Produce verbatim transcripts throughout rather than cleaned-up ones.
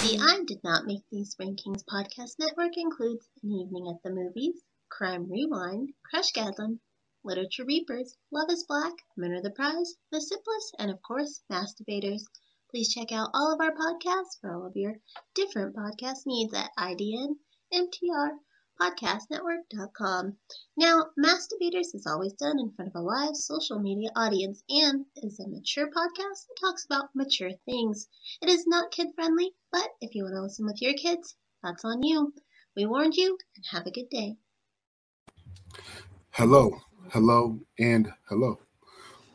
The I Did Not Make These Rankings podcast network includes An Evening at the Movies, Crime Rewind, Crushgasm, Literature Reapers, Love is Black, Men Are the Prize, The Sip List, and of course, Masturbators. Please check out all of our podcasts for all of your different podcast needs at I D N M T R podcast network dot com. Now, Masturbators is always done in front of a live social media audience and is a mature podcast that talks about mature things. It is not kid-friendly, but if you want to listen with your kids, that's on you. We warned you, and have a good day. Hello, hello, and hello.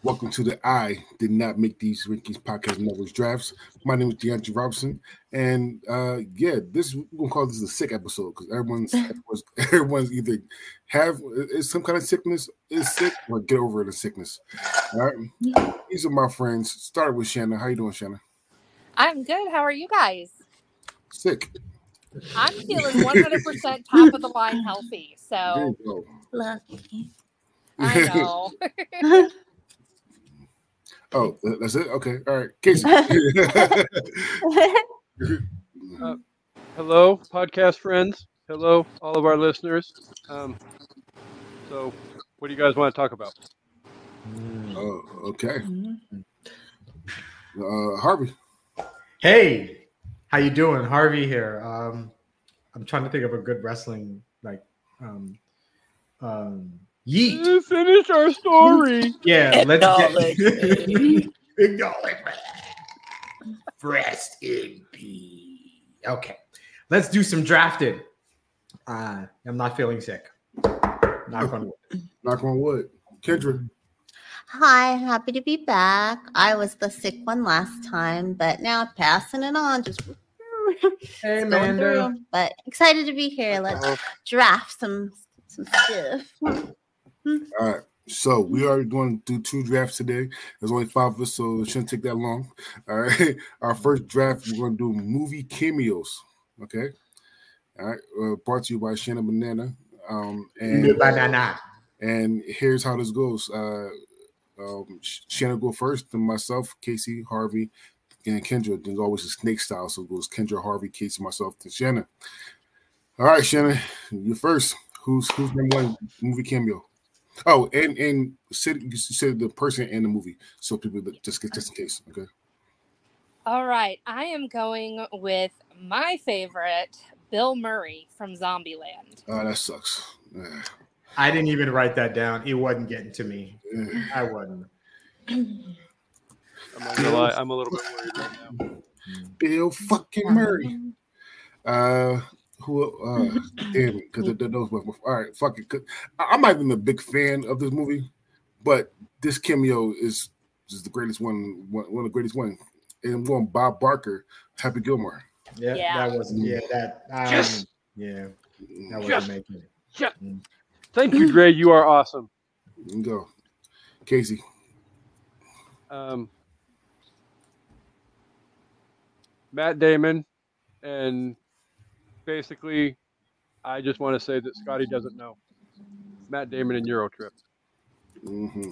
Welcome to the I Did Not Make These Rankings podcast network drafts. My name is DeAndre Robinson, and uh, yeah, this we're gonna call this a sick episode because everyone's, everyone's everyone's either have is some kind of sickness, is sick, or get over the sickness. All right, yeah. These are my friends. Start with Shanna. How you doing, Shanna? I'm good. How are you guys? Sick. I'm feeling one hundred percent top of the line, healthy. So lucky. I know. Oh, that's it? Okay. All right. Casey. uh, hello, podcast friends. Hello, all of our listeners. Um, so, what do you guys want to talk about? Oh, okay. Uh, Harvey. Hey, how you doing? Harvey here. Um, I'm trying to think of a good wrestling, like, um, um, yeet. You finish our story. Yeah, let's get me. Acknowledge me. Rest in peace. Okay, let's do some drafted. Uh, I'm not feeling sick. Knock on wood. Knock on wood. Kendra. Hi, happy to be back. I was the sick one last time, but now passing it on. Just hey, Amanda. But excited to be here. Let's uh-huh. draft some some stuff. All right, so we are going to do two drafts today. There's only five of us, so it shouldn't take that long. All right, our first draft, we're going to do movie cameos. Okay, all right, uh, brought to you by Shanna Banana. Um, and Banana. And here's how this goes. Uh, um, Shanna go first, then myself, Casey, Harvey, and Kendra. There's always a snake style, so it goes Kendra, Harvey, Casey, myself, then Shanna. All right, Shanna, you first. Who's who's number one movie cameo? Oh, and and said you said the person and the movie, so people just get just in case. Okay. All right, I am going with my favorite, Bill Murray from Zombieland. Oh, that sucks. Yeah. I didn't even write that down. It wasn't getting to me. Yeah. I wasn't. I'm not gonna lie. I'm a little bit worried right now. Bill fucking Murray. Uh. Who uh damn it, because those were all right. Fuck it. I'm not even a big fan of this movie, but this cameo is is the greatest one, one, one of the greatest ones. And I'm going Bob Barker, Happy Gilmore. Yeah, yeah. that wasn't yeah, that um, just, yeah, that wasn't just, making it. Just. Mm. Thank you, Gray. You are awesome. You can go. Casey. Um Matt Damon and basically, I just want to say that Scotty doesn't know. Matt Damon and Eurotrip. Mm-hmm.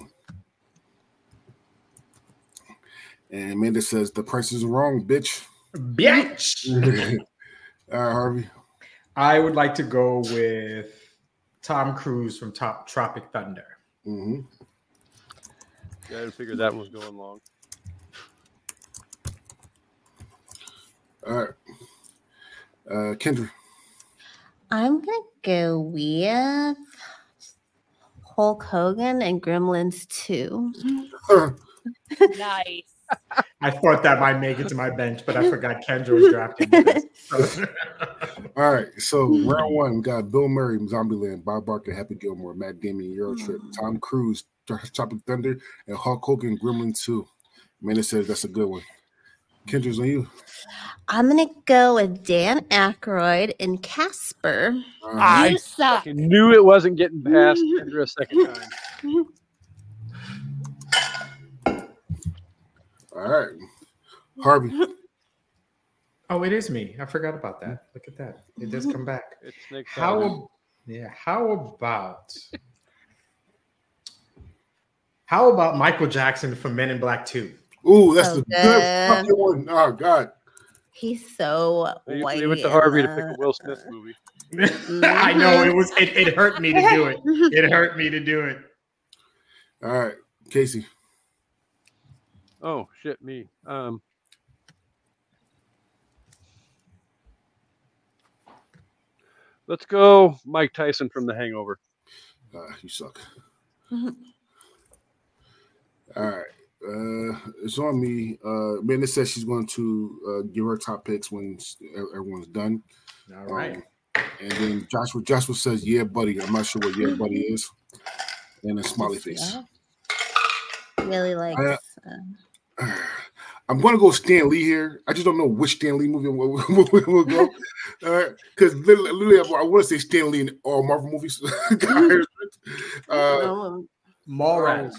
And Amanda says, the price is wrong, bitch. Bitch! All right, Harvey. I would like to go with Tom Cruise from Top Tropic Thunder. Mm-hmm. Yeah, I figured that one was going long. All right. Uh, Kendra. I'm going to go with Hulk Hogan and Gremlins two. Nice. I thought that might make it to my bench, but I forgot Kendra was drafting this. All right, so round one, got Bill Murray, Zombieland, Bob Barker, Happy Gilmore, Matt Damon, Eurotrip, Tom Cruise, Tropic Thunder, and Hulk Hogan, Gremlins two. Amanda says that's a good one. Kendra's on you. I'm going to go with Dan Aykroyd and Casper. Uh, I you suck. Knew it wasn't getting past Kendra a second time. All right. Harvey. Oh, it is me. I forgot about that. Look at that. It does come back. It's next how ab- yeah, how about how about Michael Jackson for Men in Black two? Ooh, that's so a good. good fucking one. Oh God. He's so they, white. They went to Harvey uh, to pick a Will Smith movie. I know it was it, it hurt me to do it. It hurt me to do it. All right, Casey. Oh, shit, me. Um, let's go Mike Tyson from The Hangover. Uh, you suck. Mm-hmm. All right. Uh, it's on me. Uh, Amanda says she's going to uh, give her top picks when everyone's done. All right. Um, and then Joshua Joshua says, yeah, buddy. I'm not sure what yeah, buddy is. And a smiley face. Yeah. Really like uh, uh, I'm gonna go Stan Lee here. I just don't know which Stan Lee movie we'll, we'll, we'll go because uh, literally, literally, I, I want to say Stan Lee in all Marvel movies. uh, Mallrats.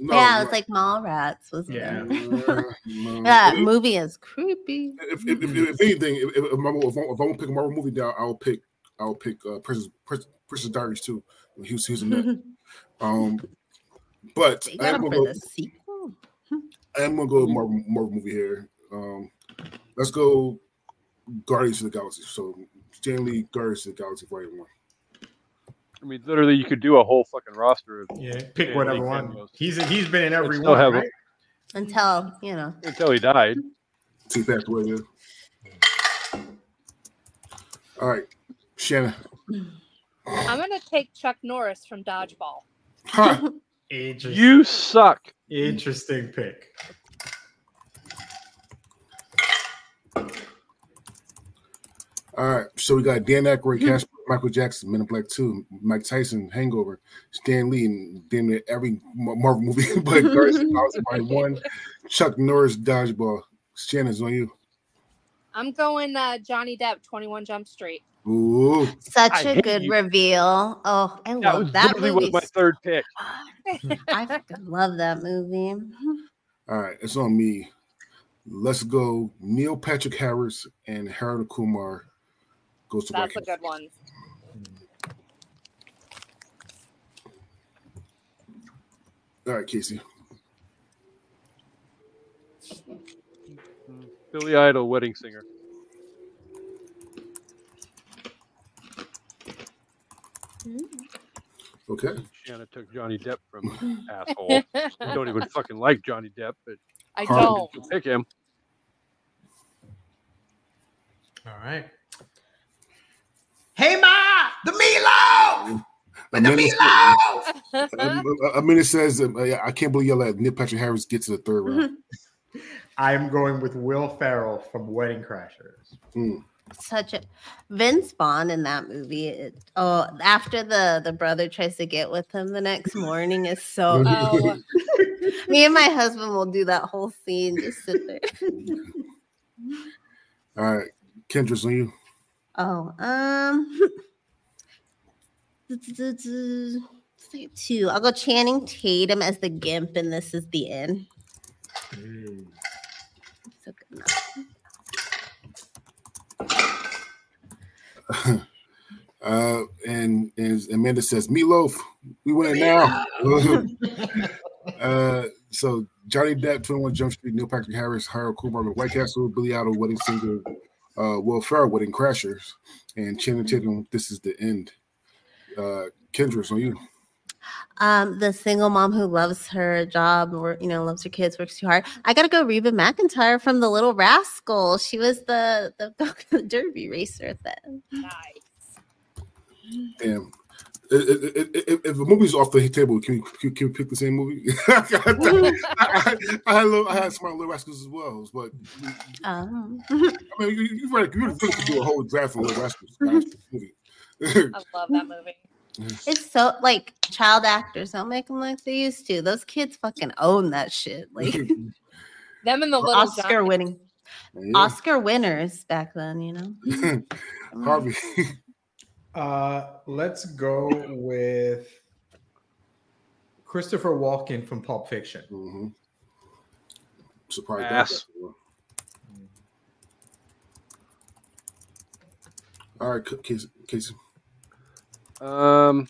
No, yeah, it's like Mallrats. Wasn't yeah, it? uh, no. That if, movie is creepy. If, if, if, if anything, if, if, if, if I won't pick a Marvel movie, down, I'll pick I'll pick uh, Princess, Princess, Princess Diaries too. When he was he was in that. Um, But I am gonna go. I am gonna go with Marvel, Marvel movie here. Um, let's go Guardians of the Galaxy. So Stan Lee, Guardians of the Galaxy Volume One. I mean, literally, you could do a whole fucking roster of yeah, pick Stan whatever Lee one. He's he's been in every one right? until you know until he died. Too fast away there. All right, Shanna. I'm gonna take Chuck Norris from Dodgeball. Huh. You suck. Interesting pick. All right, so we got Dan Aykroyd, Casper, Michael Jackson, Men in Black two, Mike Tyson, Hangover, Stan Lee, and damn near every Marvel movie, but one, Chuck Norris, Dodgeball. Shannon's on you. I'm going uh, Johnny Depp, twenty-one Jump Street. Ooh. Such I a good you. reveal. Oh, I that love was that movie. Was my third pick. I love that movie. All right, it's on me. Let's go. Neil Patrick Harris and Harold Kumar goes to. That's Black a House. Good one. All right, Casey. Billy Idol, Wedding Singer. Okay. Shanna took Johnny Depp from asshole. I don't even fucking like Johnny Depp, but I don't pick him. All right. Hey, Ma, the meatloaf. With the meatloaf. I mean, it says uh, I can't believe y'all let Neil Patrick Harris get to the third round. I'm going with Will Ferrell from Wedding Crashers. Mm. Such a Vince Vaughn in that movie. It, oh, after the, the brother tries to get with him the next morning is so. Oh. Me and my husband will do that whole scene, just sit there. All right, Kendra's on you. Oh, um, two. I'll go Channing Tatum as the Gimp, and This Is the End. Mm. So good enough. Uh, and, and Amanda says, meatloaf, we win it now. uh, so Johnny Depp, twenty-one Jump Street, Neil Patrick Harris, Harold Kumar, White Castle, Billy Idol, Wedding Singer, uh, Will Ferrell, Wedding Crashers, and Channing Tatum, This Is the End. Uh, Kendra's on you. Um, the single mom who loves her job, or, you know, loves her kids, works too hard. I got to go Reba McEntire from The Little Rascals. She was the, the derby racer then. Nice. Damn. If a movie's off the table, can we, can we pick the same movie? I, I, I, love, I had Smart Little Rascals as well, but um. I mean, you, you really think to do a whole draft for Little Rascals. Movie. I love that movie. It's so, like, child actors don't make them like they used to. Those kids fucking own that shit. Like them and the little Oscar winning, yeah. Oscar winners back then, you know. Harvey. Uh, let's go with Christopher Walken from Pulp Fiction. Mm-hmm. Surprise! Yes. All right, Casey. Casey. Um,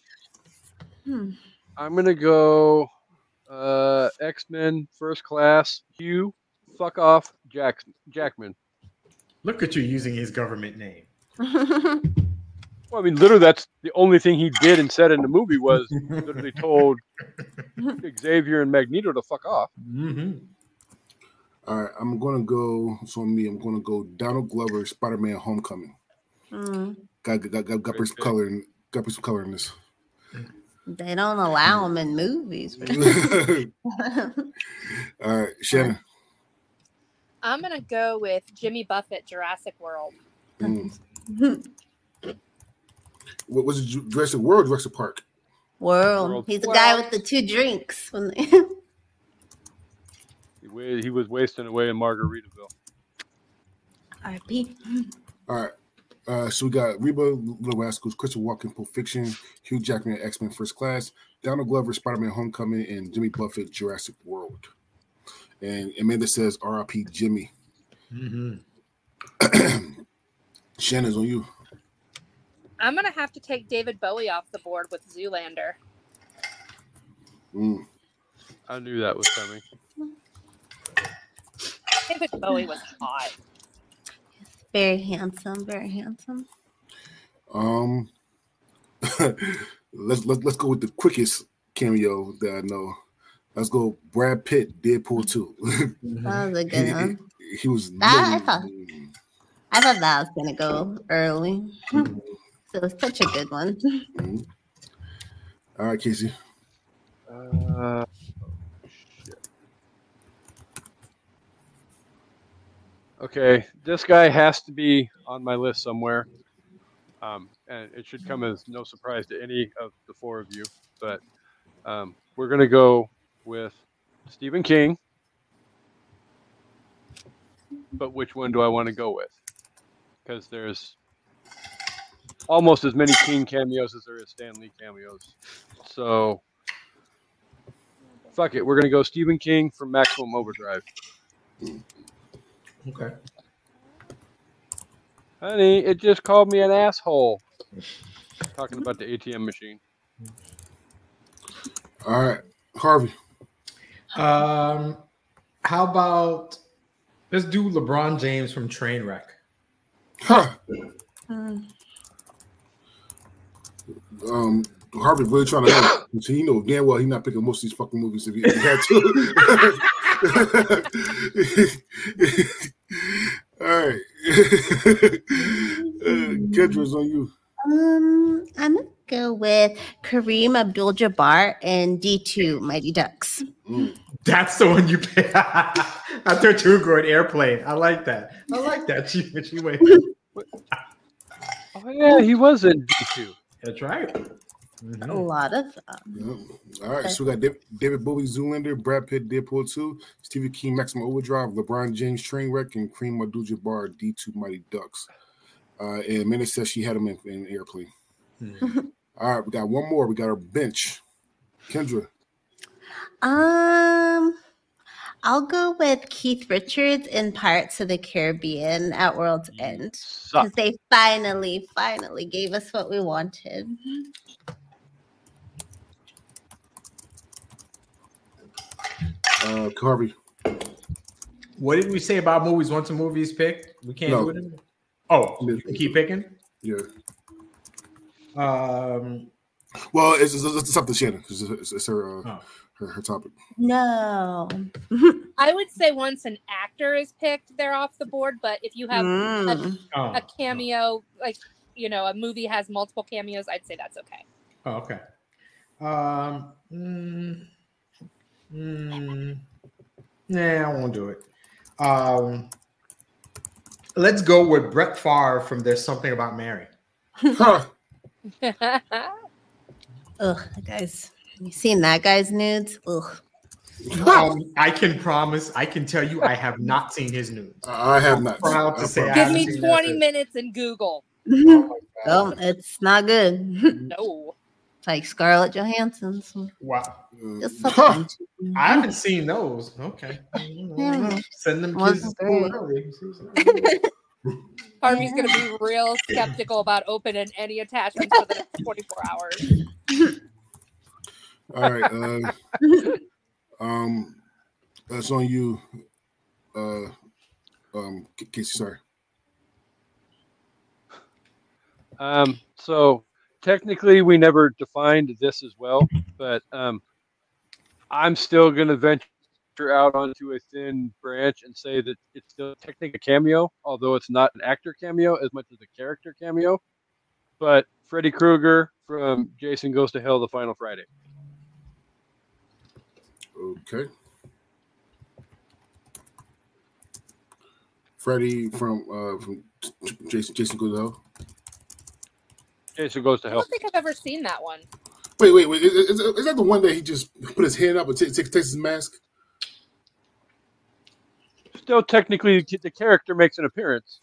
hmm. I'm gonna go uh, X-Men First Class. Hugh, fuck off, Jack Jackman. Look at you using his government name. Well, I mean, literally, that's the only thing he did and said in the movie was literally told Xavier and Magneto to fuck off. Mm-hmm. All right, I'm going to go, it's on me, I'm going to go Donald Glover, Spider-Man Homecoming. Mm. Got, got, got, got, some color in, got some color in this. They don't allow them in movies. All right, Shanna. I'm going to go with Jimmy Buffett, Jurassic World. Mm. What was it? Jurassic World, Jurassic Park. World. World. He's the World. Guy with the two drinks. When they... he, was, he was wasting away in Margaritaville. R I P All right. Uh, so we got Reba, Little Rascals, Christopher Walken, Pulp Fiction, Hugh Jackman, X-Men First Class, Donald Glover, Spider-Man Homecoming, and Jimmy Buffett, Jurassic World. And Amanda says, R I P Jimmy. Mm-hmm. Shannon's on you. I'm going to have to take David Bowie off the board with Zoolander. Mm. I knew that was coming. David Bowie was hot. Very handsome, very handsome. Um, let's, let's let's go with the quickest cameo that I know. Let's go Brad Pitt, Deadpool two. That was a good he, one. He, he was that, I, thought, I thought that was going to go early. It was such a good one. Mm-hmm. All right, Casey. Uh, oh, shit. Okay, this guy has to be on my list somewhere. Um, and it should come as no surprise to any of the four of you. But um, we're going to go with Stephen King. But which one do I want to go with? Because there's almost as many King cameos as there is Stan Lee cameos. So, fuck it. We're going to go Stephen King from Maximum Overdrive. Okay. Honey, it just called me an asshole. Talking about the A T M machine. All right. Harvey. Um, how about, let's do LeBron James from Trainwreck. Huh. Mm. Um, Harvey really trying to help. You know damn well he's not picking most of these fucking movies if he, if he had to. All right. uh, Kendra's on you. Um, I'm going to go with Kareem Abdul-Jabbar and D two, Mighty Ducks. Mm. That's the one you picked. I thought you were going airplane. I like that. I like that. She, she went. Oh, yeah, he was in D two. That's right. Mm-hmm. A lot of them. Yeah. All right, okay. So we got David, David Bowie, Zoolander, Brad Pitt, Deadpool two, Stephen King, Maximum Overdrive, LeBron James, Trainwreck, and Kareem Abdul-Jabbar, D two, Mighty Ducks. Uh, and Amanda says she had him in, in an airplane. Mm-hmm. All right, we got one more. We got our bench. Kendra. Um, I'll go with Keith Richards in Pirates of the Caribbean at World's End. Because they finally, finally gave us what we wanted. Uh, Harvey. What did we say about movies once a movie is picked? We can't no. do it anymore? Oh, keep picking? Yeah. Um, Well, it's, it's, it's up to Shanna. It's, it's, it's her, uh, oh. her her topic. No. I would say once an actor is picked, they're off the board. But if you have mm. a, oh. a cameo, like, you know, a movie has multiple cameos, I'd say that's okay. Oh, okay. Um, mm, mm, nah, I won't do it. Um, let's go with Brett Favre from There's Something About Mary. Huh. Ugh, guys, you seen that guy's nudes? Ugh. Um, I can promise, I can tell you, I have not seen his nudes. Uh, I have not. Proud to say, give me twenty minutes and Google. Oh, oh, it's not good. No, like Scarlett Johansson's. Wow, huh. I haven't seen those. Okay, yeah. Send them kisses. Harvey's gonna be real skeptical about opening any attachments for the next twenty-four hours. All right, uh, um, that's on you, uh, um, Casey. Sorry. Um, so technically, we never defined this as well, but um, I'm still gonna venture out onto a thin branch and say that it's still technically a cameo, although it's not an actor cameo as much as a character cameo. But Freddy Krueger from Jason Goes to Hell, The Final Friday. Okay. Freddy from uh, from Jason Jason Goes to Hell. Jason Goes to Hell. I don't think I've ever seen that one. Wait, wait, wait! Is, is, is that the one that he just put his hand up and takes takes his mask? Still, technically, the character makes an appearance.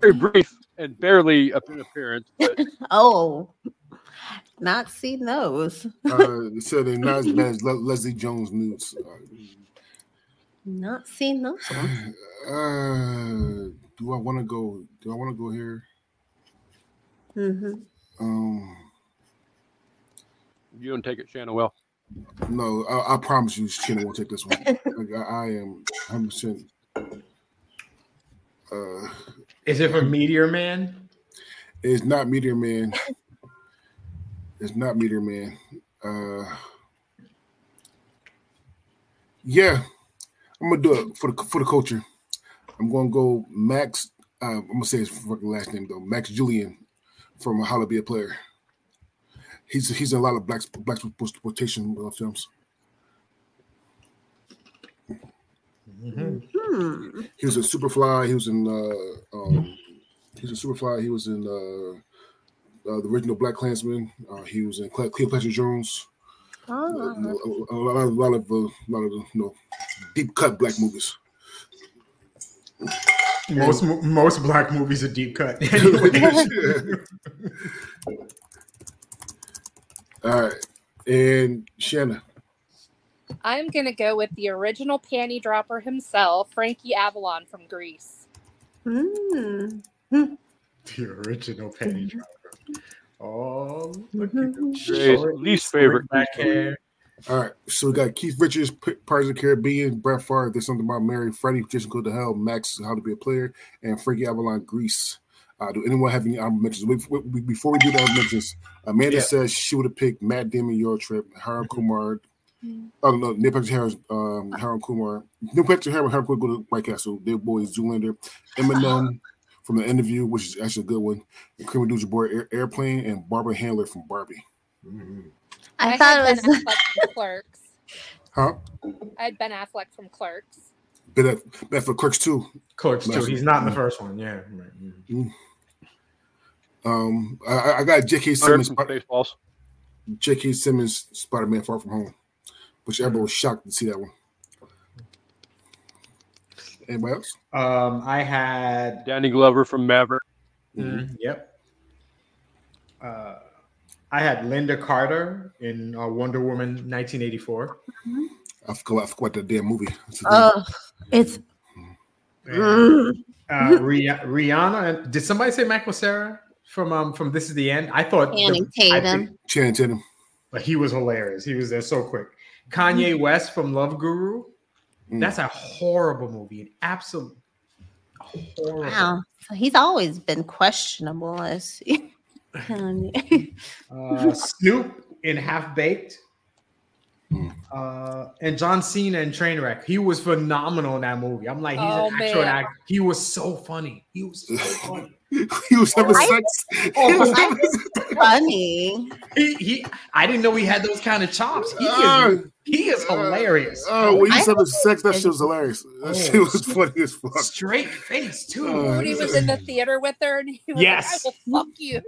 Very brief and barely an appearance. But... oh, not seen those. uh, so they're not as bad as Le- Leslie Jones nudes. Not seen those. Uh, do I want to go? Do I want to go here? Mm-hmm. Um, you don't take it, Shanna. Well. No, I, I promise you, Shanna won't take this one. Like, I, I am one hundred percent. Uh, Is it from Meteor Man? It's not Meteor Man. It's not Meteor Man. Uh, yeah, I'm gonna do it for the for the culture. I'm gonna go Max. Uh, I'm gonna say his fucking last name though. Max Julian from How to Be a Player. He's he's in a lot of black black exploitation uh, films. Mm-hmm. Hmm. He was in Superfly. He was in uh, um, he was in Superfly. He was in uh, uh, the original Black Klansman. Uh, he was in Cle- Cleopatra Jones. Oh. Uh, a, a, lot, a lot of a lot of you know, deep cut black movies. Most yeah. m- most black movies are deep cut. All right, and Shanna. I'm going to go with the original panty dropper himself, Frankie Avalon from Grease. Mm. The original panty dropper. Oh, look at the least favorite back hair. All right, so we got Keith Richards, Pirates of the Caribbean, Brett Favre, There's Something About Mary, Freddie, Jason Go to Hell, Max, How to Be a Player, and Frankie Avalon, Grease. Uh, do anyone have any honorable mentions? We, we, before we do the honorable mentions, Amanda yeah. says she would have picked Matt Damon, Eurotrip, Harold Kumar. Mm-hmm. Oh no, Neil Patrick Harris, um, Harold Kumar. Neil Patrick Harris, Harold Kumar go to White Castle. David Bowie, Zoolander, Eminem from The Interview, which is actually a good one. And Cream Dude's boy Air, Airplane, and Barbara Handler from Barbie. Mm-hmm. I, I thought it was Clerks. Huh? I had Ben Affleck from Clerks. Ben Affleck from Clerks too. Clerks too. He's not in the first one. Yeah. Right. Mm-hmm. Um, I, I got J K. Simmons, Baseballs. J K. Simmons, Spider-Man: Far From Home, which everyone was shocked to see that one. Anybody else? Um, I had Danny Glover from Maverick. Mm-hmm. Mm-hmm. Yep. Uh, I had Linda Carter in uh, Wonder Woman nineteen eighty-four. Mm-hmm. I forgot, I forgot that damn movie. It's uh, it's. And, uh, Rih- Rihanna. Did somebody say Mac Sarah? From um from This Is the End. I thought Channing Tatum. Channing Tatum. But he was hilarious. He was there so quick. Kanye mm. West from Love Guru. Mm. That's a horrible movie. An absolute horrible. Wow. So he's always been questionable. I see. uh, Snoop in Half Baked, uh, and John Cena in Trainwreck. He was phenomenal in that movie. I'm like, he's oh, an actual actor. He was so funny. He was so funny. He was having sex. He was having sex. Funny. He, he, I didn't know he had those kind of chops. He uh, is, he is uh, hilarious. Oh, uh, when you said sex, that shit was hilarious. That oh, shit was funny as fuck. Straight face too. Uh, he was in the theater with her, and he was yes. like, "I will fuck you."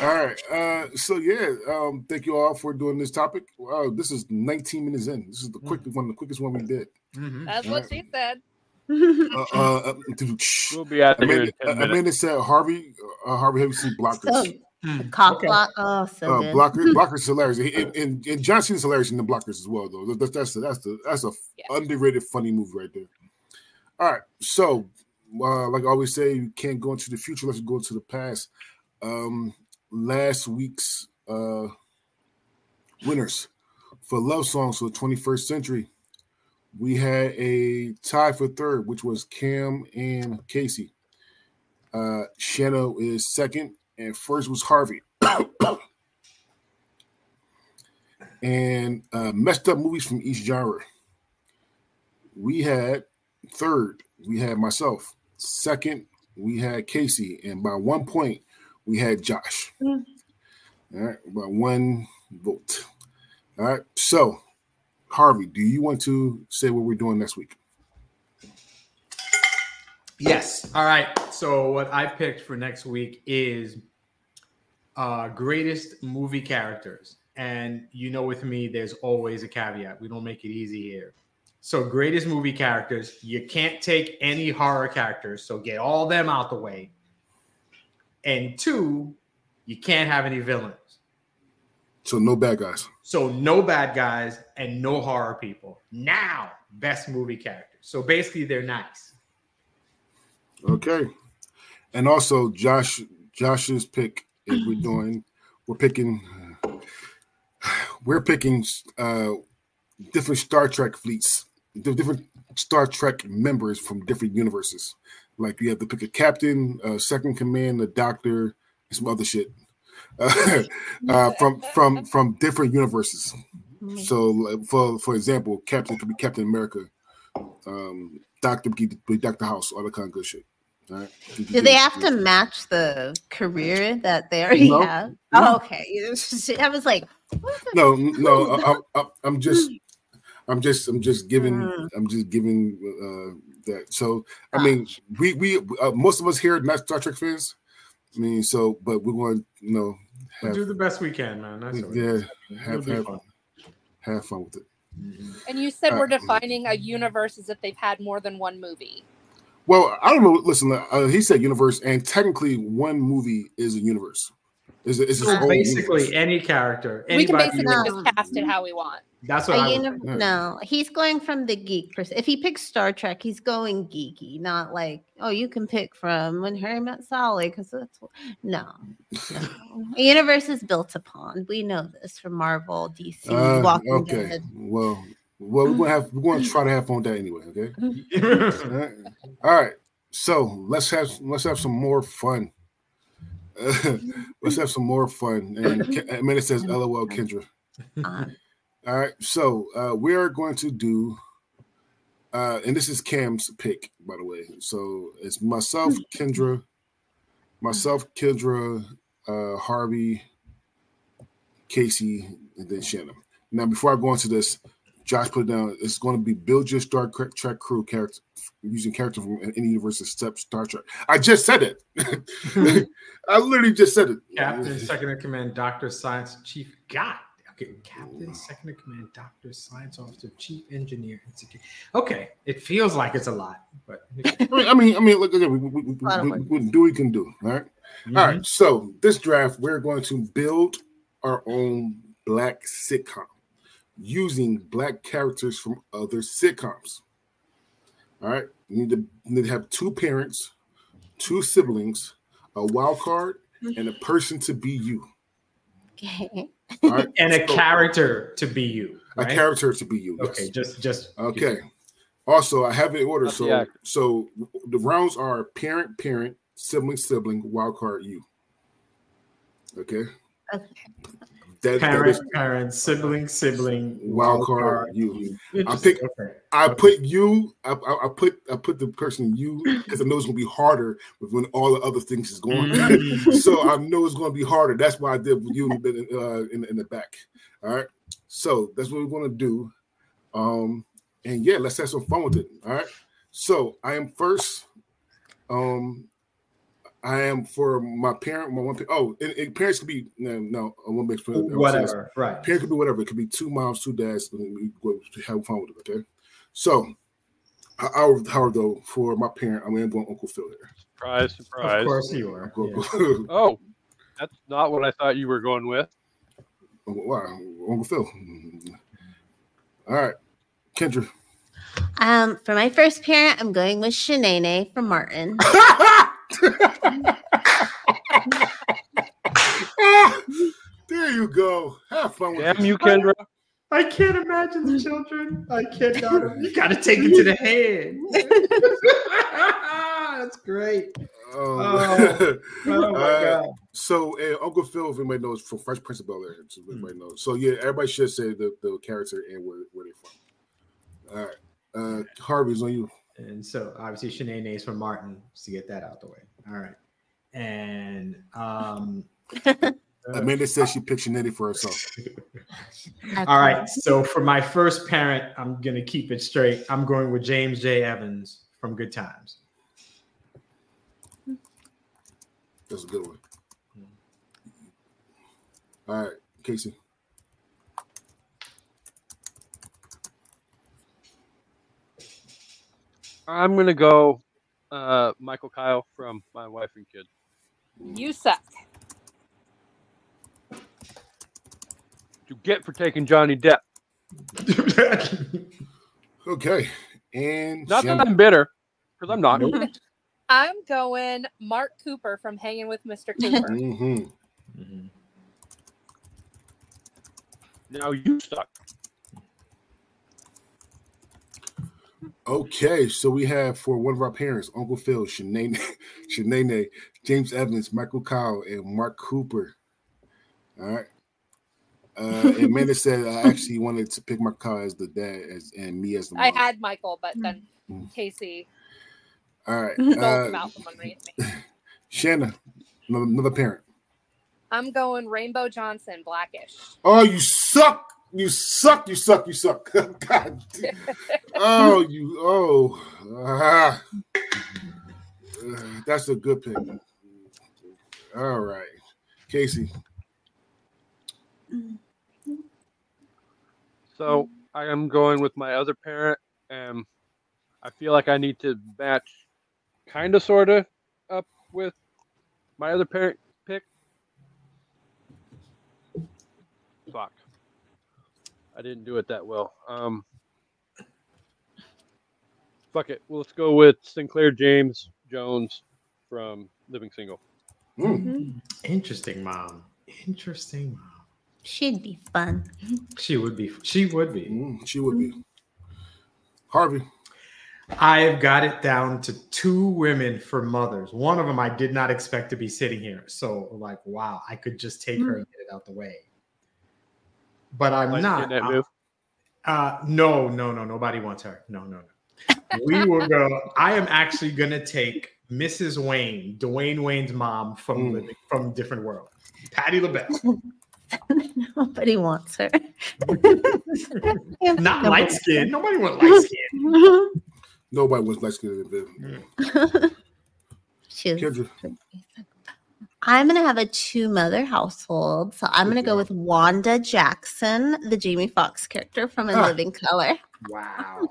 All right. Uh, so yeah, um, thank you all for doing this topic. Wow, this is nineteen minutes in. This is the quickest mm-hmm. one. The quickest one we did. Mm-hmm. That's all what right. she said. uh, uh, we'll be out of here. Amanda, Amanda said Harvey, uh, Harvey, have you seen Blockers? So, mm. Cock okay. block, oh, so uh, Blocker, Blockers, hilarious, and, and, and John Cena's hilarious in the Blockers as well. Though that's that's that's the that's a yeah. underrated funny movie right there. All right, so uh, like I always say, you can't go into the future. Let's go into the past. Um, last week's uh, winners for love songs for the twenty-first century. We had a tie for third, which was Cam and Casey. Uh, Shanna is second, and first was Harvey. and uh, messed up movies from each genre. We had third, we had myself. Second, we had Casey. And by one point, we had Josh. Mm. All right, by one vote. All right, so... Harvey, do you want to say what we're doing next week? Yes. All right. So what I picked for next week is uh, greatest movie characters. And you know with me, there's always a caveat. We don't make it easy here. So greatest movie characters. You can't take any horror characters, so get all them out the way. And two, you can't have any villains. So no bad guys. So no bad guys and no horror people. Now, best movie characters. So basically, they're nice. Okay. And also, Josh, Josh's pick. If we're doing, we're picking. We're picking uh, different Star Trek fleets, different Star Trek members from different universes. Like you have to pick a captain, a second command, a doctor, and some other shit. Uh, uh, from from from different universes. So for for example, Captain could be Captain America, um, Doctor could be Doctor House, all that kind of good shit. All right? Do they have to match the career that they already no, have? No. Oh, okay. I was like, what the no, no. I, I, I'm just, I'm just, I'm just giving, I'm just giving uh, that. So I mean, we we uh, most of us here are not Star Trek fans. I mean, so but we want you know. Have, we'll do the best we can, man. That's yeah, have, have, fun. have fun with it. And you said uh, we're defining a universe as if they've had more than one movie. Well, I don't know. Listen, uh, he said universe, and technically one movie is a universe. Is it's so a basically universe. Any character. We can basically just cast it how we want. That's what I uni- yeah. No, he's going from the geek person. If he picks Star Trek, he's going geeky, not like, oh, you can pick from When Harry Met Sally, because that's no. no. A universe is built upon. We know this from Marvel, D C, uh, Walking okay. Dead. Well, well, we're gonna have we're gonna try to have fun with that anyway. Okay. All right. All right. So let's have let's have some more fun. Uh, let's have some more fun. And I mean, it says L O L Kendra. All right, so uh, we are going to do, uh, and this is Cam's pick, by the way. So it's myself, Kendra, myself, Kendra, uh, Harvey, Casey, and then Shanna. Now, before I go into this, Josh put it down. It's going to be build your Star Trek crew character using character from any universe except Star Trek. I just said it. I literally just said it. Captain, second in command, doctor, science, chief. God, okay. Captain, second in command, doctor, science officer, chief engineer. Okay, it feels like it's a lot, but I mean, I mean, look, we, we, we, we, we do we can do. All right, mm-hmm. all right. So this draft, we're going to build our own black sitcom. Using black characters from other sitcoms. All right, you need to, you need to have two parents, two siblings, a wild card, and a person to be you. Okay. All right. And a character to be you. Right? A character to be you. Yes. Okay, just just okay. Just. Also, I have it in order. So so the rounds are parent, parent, sibling, sibling, wildcard you. Okay? Okay. That, parent, that is, parent, sibling, sibling, wildcard you. I pick. Okay. I put you, I, I, I put I put the person you, because I know it's going to be harder when all the other things is going mm-hmm. So I know it's going to be harder. That's why I did you uh, in, in the back. All right? So that's what we're going to do. Um, and yeah, let's have some fun with it. All right. So I am first. Um, I am for my parent. My one. Oh, and, and parents could be no, no. I won't make sure. Whatever. Right. Parents could be whatever. It could be two moms, two dads. We go have fun with it. Okay. So, however, though, for my parent, I mean, I'm going Uncle Phil here. Surprise! Surprise! Of course you are. Yeah. Oh, that's not what I thought you were going with. Wow, Uncle Phil. All right, Kendra. Um, for my first parent, I'm going with Shanae from Martin. Ah, there you go. Have fun with Damn you, Kendra. I, I can't imagine the children. I cannot. You got to take it to the head. That's great. Um, oh, oh my uh, God. So uh, Uncle Phil, if anybody knows, from Fresh Prince of Bel-Air, so everybody mm. knows. So yeah, everybody should say the, the character and where, where they're from. All right, uh, Harvey's on you. And so obviously Shanae is from Martin, just to get that out the way. All right, and um, Amanda says she picked Shanae for herself. All right, so for my first parent, I'm gonna keep it straight. I'm going with James J. Evans from Good Times. That's a good one. All right, Casey. I'm going to go uh, Michael Kyle from My Wife and Kid. You suck. What you get for taking Johnny Depp. Okay. And not Shanna. That I'm bitter, because I'm not. Nope. I'm going Mark Cooper from Hanging with Mister Cooper. Mm-hmm. Mm-hmm. Now you suck. Okay, so we have for one of our parents, Uncle Phil, Shanae, Shanae, James Evans, Michael Kyle, and Mark Cooper. All right. Uh, Amanda said I actually wanted to pick Mark Kyle as the dad as, and me as the mom. I had Michael, but then mm-hmm. Casey. All right. Uh, Shanna, another parent. I'm going Rainbow Johnson, Blackish. Oh, you suck. You suck. You suck. You suck. God. Oh, you. Oh. Uh, uh, that's a good pick. All right. Casey. So I am going with my other parent, and I feel like I need to match kind of, sort of, up with my other parent pick. Fuck. I didn't do it that well. Um, fuck it. Well, let's go with Sinclair James Jones from Living Single. Mm-hmm. Interesting mom. Interesting mom. She'd be fun. She would be. She would be. Mm, she would be. Harvey. I've got it down to two women for mothers. One of them I did not expect to be sitting here. So, like, wow, I could just take mm-hmm. her and get it out the way. But I'm like not. That move. Uh, no, no, no. Nobody wants her. No, no, no. We will go. I am actually going to take Missus Wayne, Dwayne Wayne's mom from mm. Living, from Different World, Patti LaBelle. Nobody wants her. Not light skin. Nobody wants light skin. Nobody wants light skin. Kendra. I'm going to have a two-mother household, so I'm going to go with Wanda Jackson, the Jamie Foxx character from A Living Color. Wow.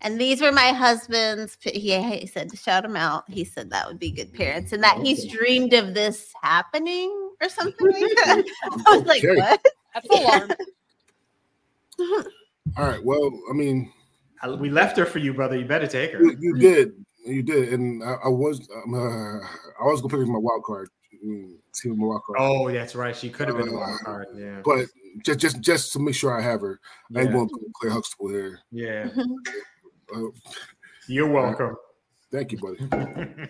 And these were my husband's. He, he said to shout him out. He said that would be good parents and that okay. he's dreamed of this happening or something like that. I was okay. like, what? That's alarm. Yeah. All right. Well, I mean. We left her for you, brother. You better take her. You, you did. You did, and I, I was um, uh, I was gonna pick my wild card. See my wild card. Oh, that's right. She could have been uh, a wild card. Yeah, but just just just to make sure I have her, yeah. I ain't going to Claire Huxtable here. Yeah, uh, you're welcome. Thank you, buddy.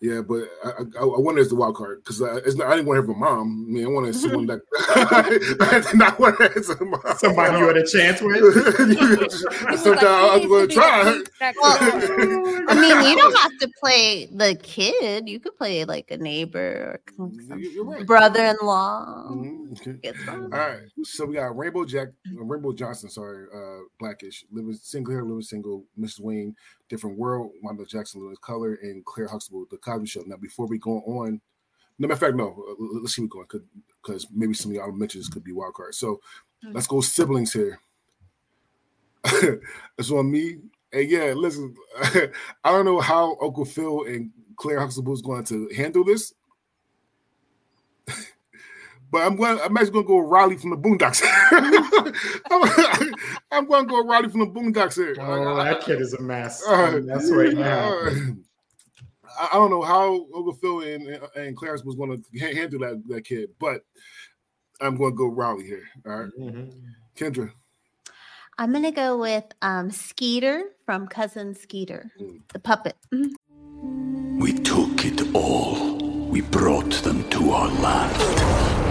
Yeah, but I, I, I wonder if it's the wild card because I, I didn't want to have a mom. I mean, I want to have someone that I did not want to have someone. Somebody you had a chance with. So now I'm going to try. Well, I mean, you don't have to play the kid. You could play like a neighbor or right. brother-in-law. Mm-hmm. Okay. All right, so we got Rainbow Jack, Rainbow Johnson. Sorry, uh, Blackish, living single, living single, Miss Wayne. Different World, Wanda Jackson, Lewis Color, and Claire Huxtable, The Cosby Show. Now, before we go on, no matter of fact, no, let's see where we're going because maybe some of y'all mentions could be wild card. So mm-hmm. let's go siblings here. That's on me. And yeah, listen, I don't know how Uncle Phil and Claire Huxtable is going to handle this, but I'm going. I'm actually going to go Riley from the Boondocks. I'm, I'm going to go Riley from the Boondocks here. Oh, that kid is a mess. Uh, a mess right now. Uh, I don't know how Uncle Phil and, and Clarence was going to handle that, that kid, but I'm going to go Riley here. All right, mm-hmm. Kendra. I'm going to go with um, Skeeter from Cousin Skeeter, mm. the puppet. Mm-hmm. We took it all. We brought them to our land.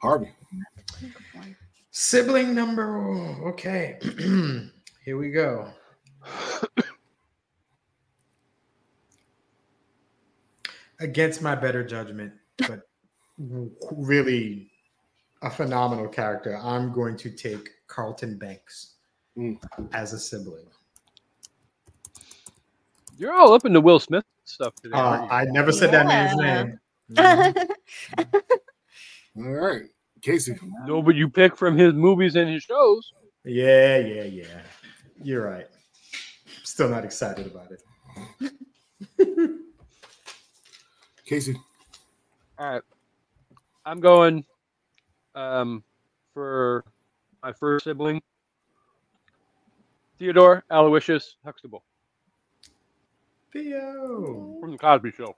Harvey. Sibling number, oh, okay. Here we go. Against my better judgment, but really a phenomenal character, I'm going to take Carlton Banks mm. as a sibling. You're all up into Will Smith stuff today. Uh, I never said yeah. that man's name. No. All right, Casey. No, but you pick from his movies and his shows. Yeah, yeah, yeah. You're right. I'm still not excited about it. Casey. All right. I'm going um, for my first sibling, Theodore Aloysius Huxtable. Theo. From The Cosby Show.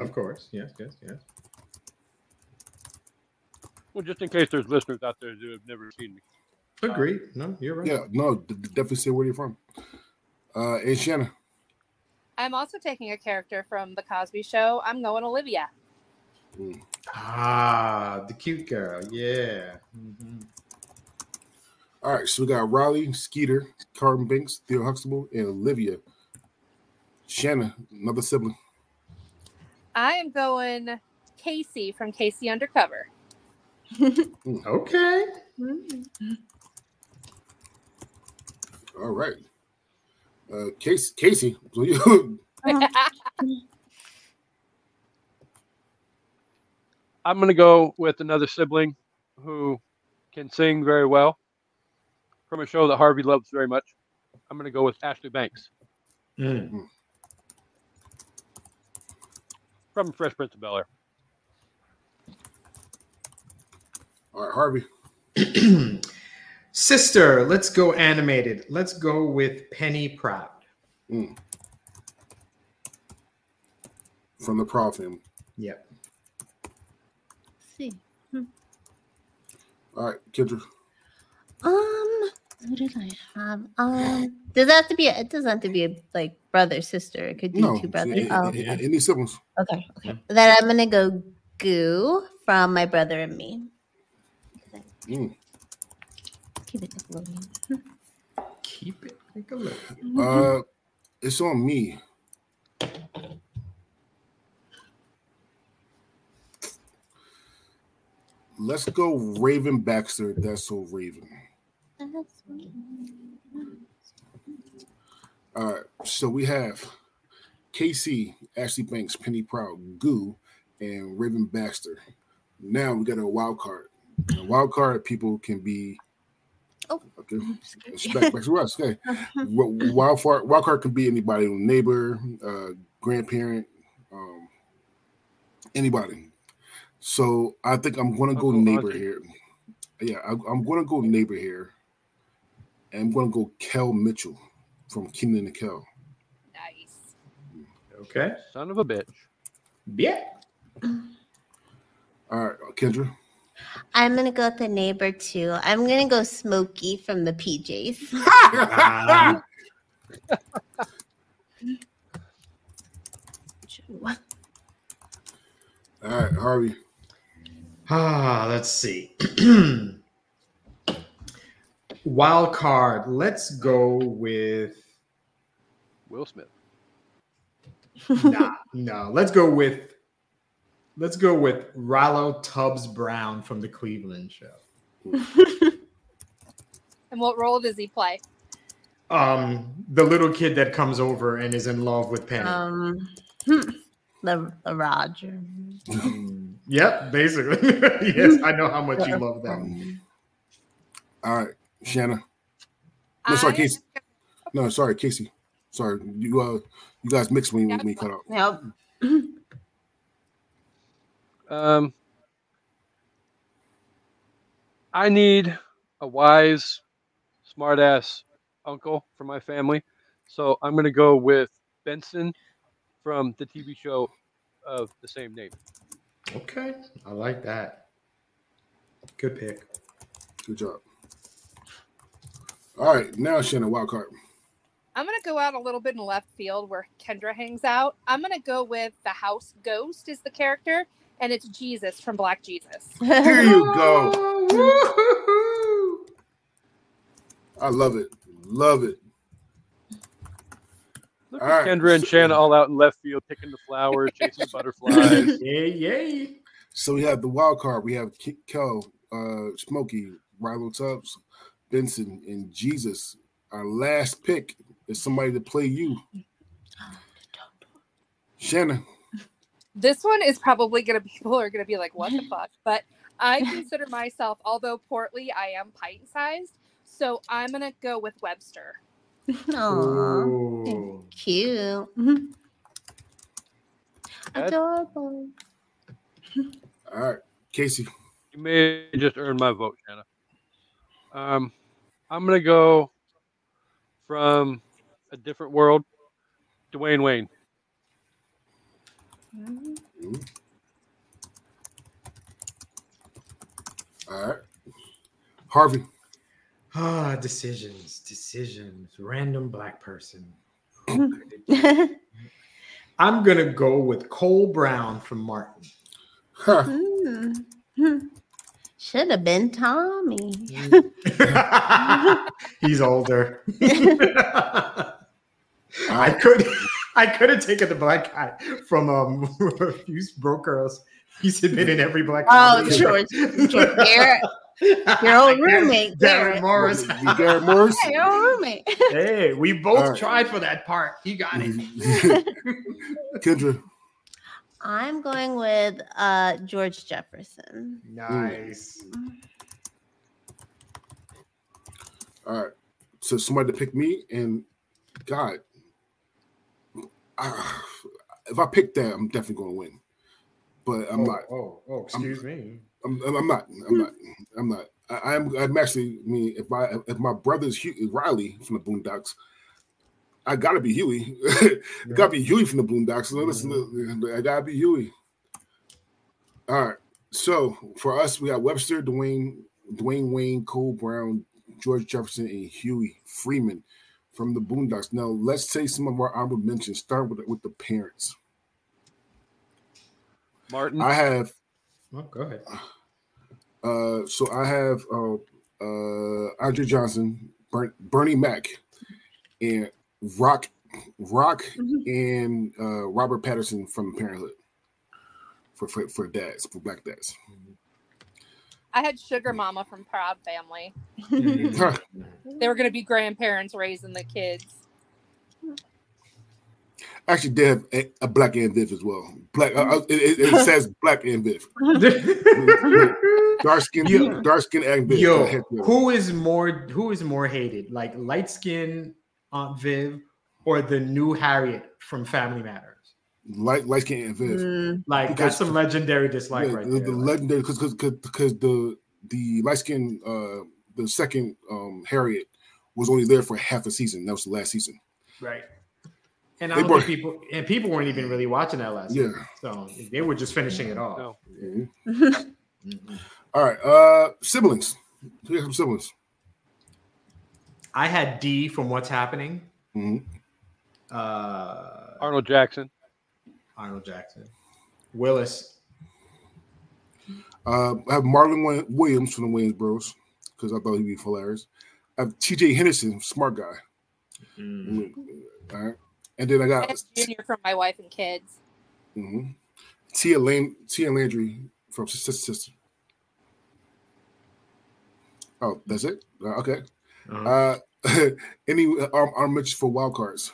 Of course. Yes, yes, yes. Well, just in case there's listeners out there who have never seen me. Agreed. Uh, no, you're right. Yeah, no, d- definitely say where you're from. Uh, and Shanna. I'm also taking a character from The Cosby Show. I'm going Olivia. Mm. Ah, the cute girl. Yeah. Mm-hmm. All right, so we got Riley, Skeeter, Carlton Banks, Theo Huxtable, and Olivia. Shanna, another sibling. I am going Casey from Casey Undercover. Okay. All right. Uh, Casey, Casey. I'm going to go with another sibling who can sing very well from a show that Harvey loves very much. I'm going to go with Ashley Banks. Mm. From Fresh Prince of Bel-Air. All right, Harvey. Sister, let's go animated. Let's go with Penny Proud. Mm. From the Proud family. Yep. Let's see. Hmm. All right, Kendra. Um, who did I have? Um, does that have to be? A, it doesn't have to be a, like brother sister. It could be no, two brothers. Any, oh, okay. any siblings? Okay. Okay. Then I'm gonna go Goo from My Brother and Me. Mm. Keep it Nickelodeon. Keep it Nickelodeon. Uh, it's on me. Let's go, Raven Baxter. That's so Raven. That's all right. So we have Casey, Ashley Banks, Penny Proud, Goo, and Raven Baxter. Now we got a wild card. Wild card people can be oh. It's back, back to us. Hey, wild card, wild card can be anybody, neighbor, uh, grandparent, um, anybody. So I think I'm going to go neighbor Audrey. here. Yeah, I, I'm going to go neighbor here. And I'm going to go Kel Mitchell from Kenan and Kel. Nice. Okay. Son of a bitch. Yeah. All right, Kendra. I'm going to go with the neighbor, too. I'm going to go Smokey from the P Js. um. All right, Harvey. Ah, let's see. Wild card. Let's go with Will Smith. Nah, no, let's go with Let's go with Rollo Tubbs Brown from the Cleveland Show. And what role does he play? Um, the little kid that comes over and is in love with Penny. Um, the, the Roger. Um, yep, basically. Yes, I know how much you love that. Um, all right, Shanna. No, sorry, I... Casey. No, sorry, Casey. Sorry, you uh, you guys mixed when we cut out. Yep. Um, I need a wise, smart-ass uncle for my family, so I'm going to go with Benson from the T V show of the same name. Okay, I like that. Good pick. Good job. All right, now Shannon, wild card. I'm going to go out a little bit in left field where Kendra hangs out. I'm going to go with the house ghost is the character. And it's Jesus from Black Jesus. Here you go. Oh, I love it. Love it. Look all at right. Kendra and Shanna all out in left field, picking the flowers, chasing butterflies. Yay, yay. So we have the wild card. We have Kel, uh, Smokey, Rilo Tubbs, Benson, and Jesus. Our last pick is somebody to play you. Shanna. This one is probably going to be, people are going to be like, what the fuck? But I consider myself, although portly, I am pint-sized. So I'm going to go with Webster. Aww. Cute. Mm-hmm. Adorable. All right, Casey. You may just earn my vote, Shanna. Um, I'm going to go from a different world, Dwayne Wayne. Mm-hmm. All right, Harvey. Ah, decisions, decisions. Random black person. I'm gonna go with Cole Brown from Martin. Huh. Mm-hmm. Should have been Tommy. He's older. I could. I could have taken the black guy from um, a few brokers. He's been in every black. Oh, George, George Garrett, your old roommate, Garrett Morris. Garrett Morris, hey, your old roommate. Hey, we both right. tried for that part. He got it. Kendra, I'm going with uh, George Jefferson. Nice. Mm. All right, so somebody to pick me and God. I, if I pick that, I'm definitely going to win. But I'm oh, not. Oh, oh, excuse I'm, me. I'm, I'm, I'm not. I'm not. I'm not. I, I'm. I'm actually. I mean, if I if my brother's Hugh, Riley from the Boondocks, I gotta be Huey. Yeah. Gotta be Huey from the Boondocks. So listen, mm-hmm. I gotta be Huey. All right. So for us, we got Webster, Dwayne, Dwayne Wayne, Cole Brown, George Jefferson, and Huey Freeman from the Boondocks. Now, let's say some of our honorable mentions. Start with, with the parents. Martin. I have... Oh, go ahead. Uh, so I have uh, uh, Andre Johnson, Bern, Bernie Mac, and Rock, Rock mm-hmm. and uh, Robert Patterson from Parenthood for, for, for dads, for black dads. Mm-hmm. I had Sugar Mama from Proud Family. They were going to be grandparents raising the kids. Actually, Dev, a black and Viv as well. Black, uh, it, it says black and Viv. Dark skin, yo, dark skin and Viv. Yo, who is more? Who is more hated? Like light skin Aunt Viv or the new Harriet from Family Matters? Light, light skin Aunt Viv. Mm. Like because, that's some legendary dislike, yeah, right the, there. The legendary because because because the the light skin uh, the second um, Harriet was only there for half a season. That was the last season, right? And I don't think people and people weren't even really watching that last year. So they were just finishing it off. No. Mm-hmm. Mm-hmm. All right. Uh, siblings. We have some siblings. I had D from What's Happening. Mm-hmm. Uh, Arnold Jackson. Arnold Jackson. Willis. Uh, I have Marlon Williams from the Williams Bros. Because I thought he'd be hilarious. I have T J Henderson, smart guy. Mm-hmm. All right. And then I got I Junior from My Wife and Kids. Mm-hmm. Tia Lane, Tia Landry from Sister Sister. Oh, that's it. Uh, okay. Uh-huh. Uh, any arm arm mitch for wild cards?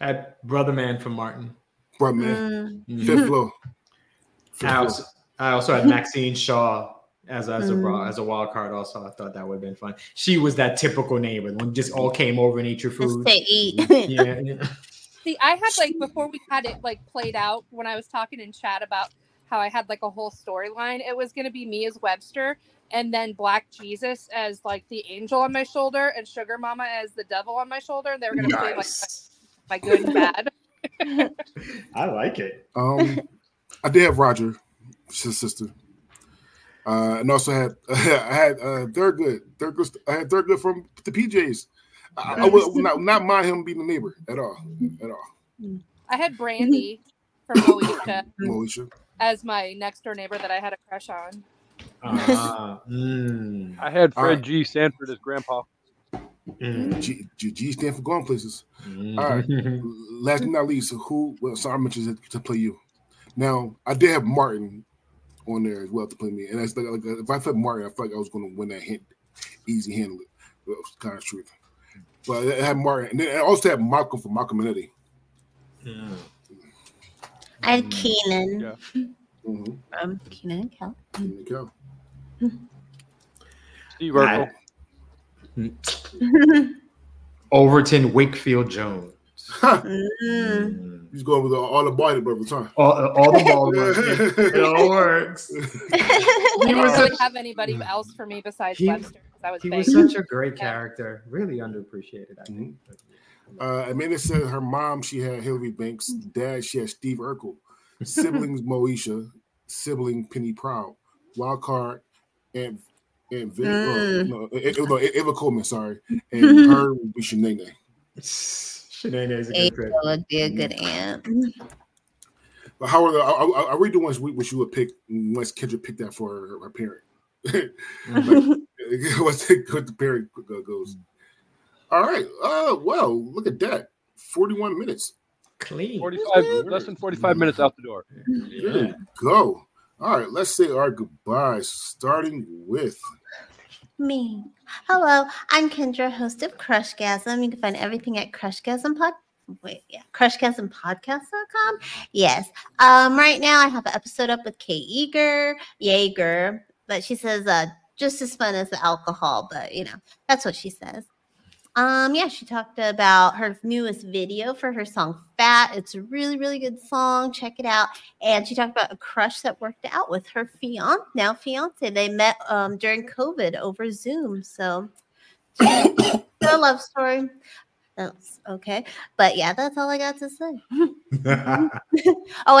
At Brother Man from Martin. Brother Man. Mm-hmm. Fifth floor. Fifth I, also, I also had Maxine Shaw. As as mm. a as a wild card, also I thought that would have been fun. She was that typical neighbor when just all came over and ate your food. They eat. Yeah, yeah. See, I had like before we had it like played out when I was talking in chat about how I had like a whole storyline. It was gonna be me as Webster and then Black Jesus as like the angel on my shoulder and Sugar Mama as the devil on my shoulder. And they were gonna nice. play like my, my good and bad. I like it. Um, I did have Roger, his sister. Uh, and also had I had uh, third good, third good. I had third good from the P Js. I, I would not, not mind him being a neighbor at all, at all. I had Brandy from Moesha, Moesha as my next door neighbor that I had a crush on. Uh, mm. I had Fred right. G. Sanford as grandpa. Mm. G, G, G stand for going places. Mm. All right. Last but not least, who? Well, sorry, I mentioned to play you. Now I did have Martin on there as well to play me, and I like, like if I put Martin, I felt like I was going to win that hint, easy handle it. Well, it was kind of true, but I had Martin, and then I also had Malcolm from Malcolm and Eddie. Yeah. I had Keenan. Yeah. Mm-hmm. Um, Keenan and Cal. Keenan and Cal. Steve Urkel. I... Overton Wakefield Jones. mm. He's going with all the body brothers, huh? All, all the ball brothers. It, it all works. He didn't really have anybody else for me besides he, Webster. That was he big. was such a great yeah. character. Really underappreciated, I think. Mm-hmm. uh, Amanda said her mom, she had Hillary Banks. Dad, she had Steve Urkel. Siblings, Moesha. Sibling, Penny Proud. Wild card, and and Viv. Mm. Uh, no, it, it, no, Eva Coleman, sorry. And her would be Shanae. Shanana is a good friend. would be a good aunt. But Howard, I, I, I read the ones we wish you would pick once Kendra picked that for her, her parent. like, once the parent goes. All right. Uh, well, look at that. forty-one minutes. Clean. forty-five, less than forty-five minutes out the door. Yeah. There you go. All right. Let's say our goodbyes, starting with... Me. Hello, I'm Kendra, host of Crushgasm. You can find everything at Crushgasm Pod. Wait, yeah, Crushgasm Podcast dot com. Yes. Um, right now I have an episode up with Kay Yeager, Yeager, but she says uh just as fun as the alcohol, but you know, that's what she says. Um, yeah, she talked about her newest video for her song Fat. It's a really, really good song. Check it out. And she talked about a crush that worked out with her fiance, now fiance. They met um, during COVID over Zoom. So, a love story. That's okay. But yeah, that's all I got to say. oh, and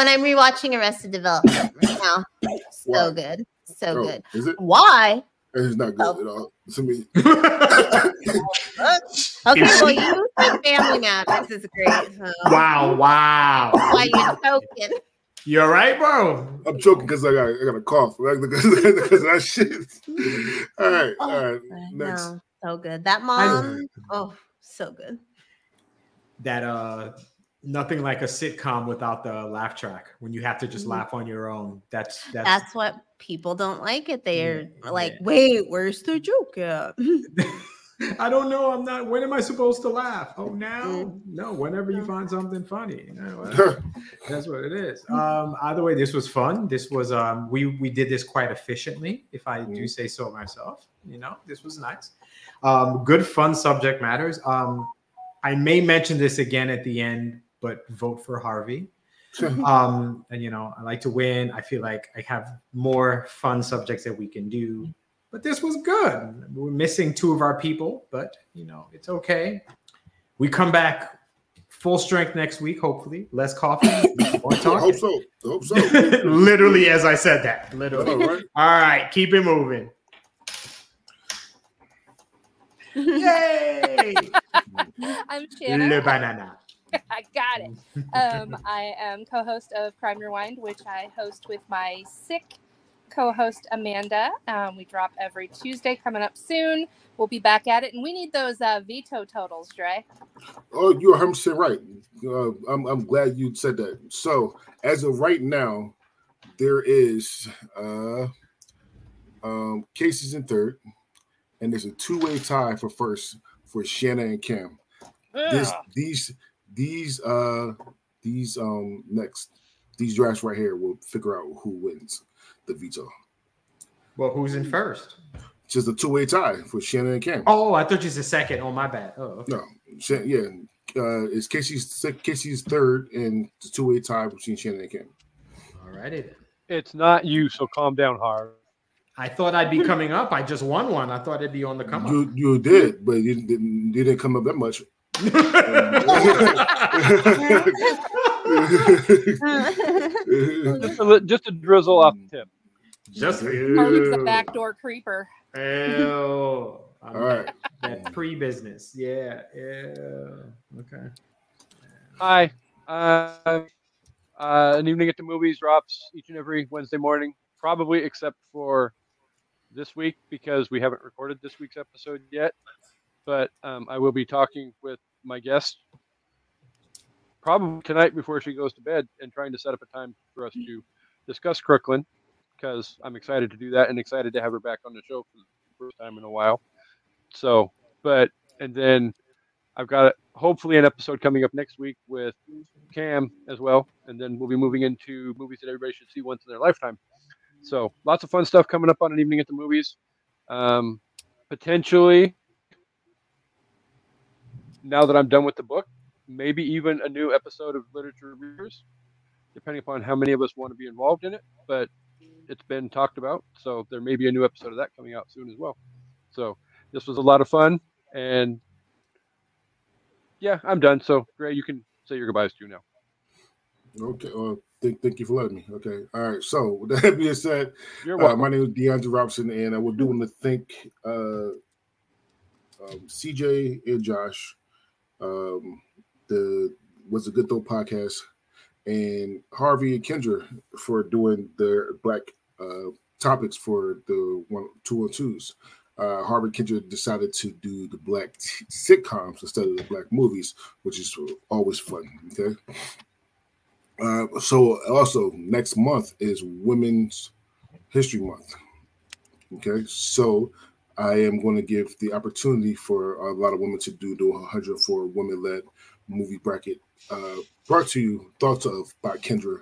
I'm rewatching Arrested Development right now. So wow. good. So oh, good. Is it? Why? It's not good oh. at all. To me. Okay, well, you think Family Matters is great. So. Wow, wow. Why you joking? You all right, bro? I'm joking because I got I got a cough because of that shit. All right, oh, all right. Next. No, so good. That mom. Oh, so good. That uh, nothing like a sitcom without the laugh track when you have to just mm-hmm. laugh on your own. That's that's, that's what. People don't like it. They're yeah, like, yeah. wait, where's the joke at? I don't know. I'm not. When am I supposed to laugh? Oh, now? No, whenever you find something funny. You know, that's what it is. Um, either way, this was fun. This was um, we we did this quite efficiently, if I do say so myself. You know, this was nice. Um, good, fun subject matters. Um, I may mention this again at the end, but vote for Harvey. um, and you know, I like to win. I feel like I have more fun subjects that we can do. But this was good. We're missing two of our people, but, you know, it's okay. We come back full strength next week, hopefully. Less coffee, more talk. I hope so. I hope so. Literally as I said that. Literally. All right. All right. Keep it moving. Yay! I'm Shanna. Le banana. I got it. Um, I am co-host of Crime Rewind, which I host with my sick co-host Amanda. Um, we drop every Tuesday, coming up soon. We'll be back at it, and we need those uh, veto totals, Dre. Oh, you're one hundred percent right. Uh, I'm, I'm glad you said that. So, as of right now, there is uh, um, Casey's in third, and there's a two-way tie for first for Shanna and Cam. Yeah. This, these these uh, these um, next these drafts right here will figure out who wins the veto. Well, who's in first? Just a two-way tie for Shanna and Cam. Oh, I thought you said second. Oh, my bad. Oh, okay. No. Yeah. Uh, it's Casey's Casey's third and it's a two-way tie between Shanna and Cam. All righty then. It's not you, so calm down, Harv. I thought I'd be coming up. I just won one. I thought it'd be on the come up. You, you did, but you didn't, you didn't come up that much. just, a, just a drizzle off the tip. Just the backdoor creeper. Ew. All right. That pre-business. Yeah. Ew. Okay. Hi. Uh, uh, an Evening at the Movies drops each and every Wednesday morning, probably except for this week because we haven't recorded this week's episode yet. But um, I will be talking with my guest probably tonight before she goes to bed and trying to set up a time for us to discuss Crooklyn, because I'm excited to do that and excited to have her back on the show for the first time in a while. So, but, and then I've got hopefully an episode coming up next week with Cam as well. And then we'll be moving into movies that everybody should see once in their lifetime. So lots of fun stuff coming up on An Evening at the Movies. Um, potentially, now that I'm done with the book, maybe even a new episode of Literature Readers, depending upon how many of us want to be involved in it. But it's been talked about, so there may be a new episode of that coming out soon as well. So this was a lot of fun, and yeah, I'm done. So, Gray, you can say your goodbyes to you now. Okay. Well, thank, thank you for letting me. Okay. All right. So, with that being said, You're welcome. Uh, my name is DeAndre Robinson, and I would do want to thank uh, um, C J and Josh. Um, the What's a Good Though podcast, and Harvey and Kendra for doing their black uh, topics for the one, two on twos. Uh, Harvey and Kendra decided to do the black t- sitcoms instead of the black movies, which is always fun. Okay. Uh, so also next month is Women's History Month. Okay. So I am going to give the opportunity for a lot of women to do the one hundred four women-led movie bracket, uh, brought to you, thoughts of by Kendra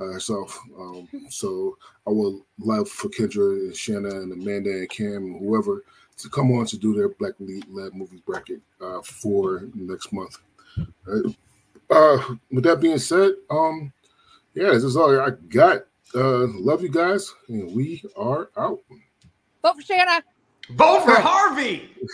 uh, herself. Um, so I would love for Kendra and Shanna and Amanda and Cam and whoever to come on to do their Black-led movie bracket uh, for next month. Right. Uh, with that being said, um, yeah, this is all I got. Uh, love you guys, and we are out. Vote for Shanna. Vote for Harvey.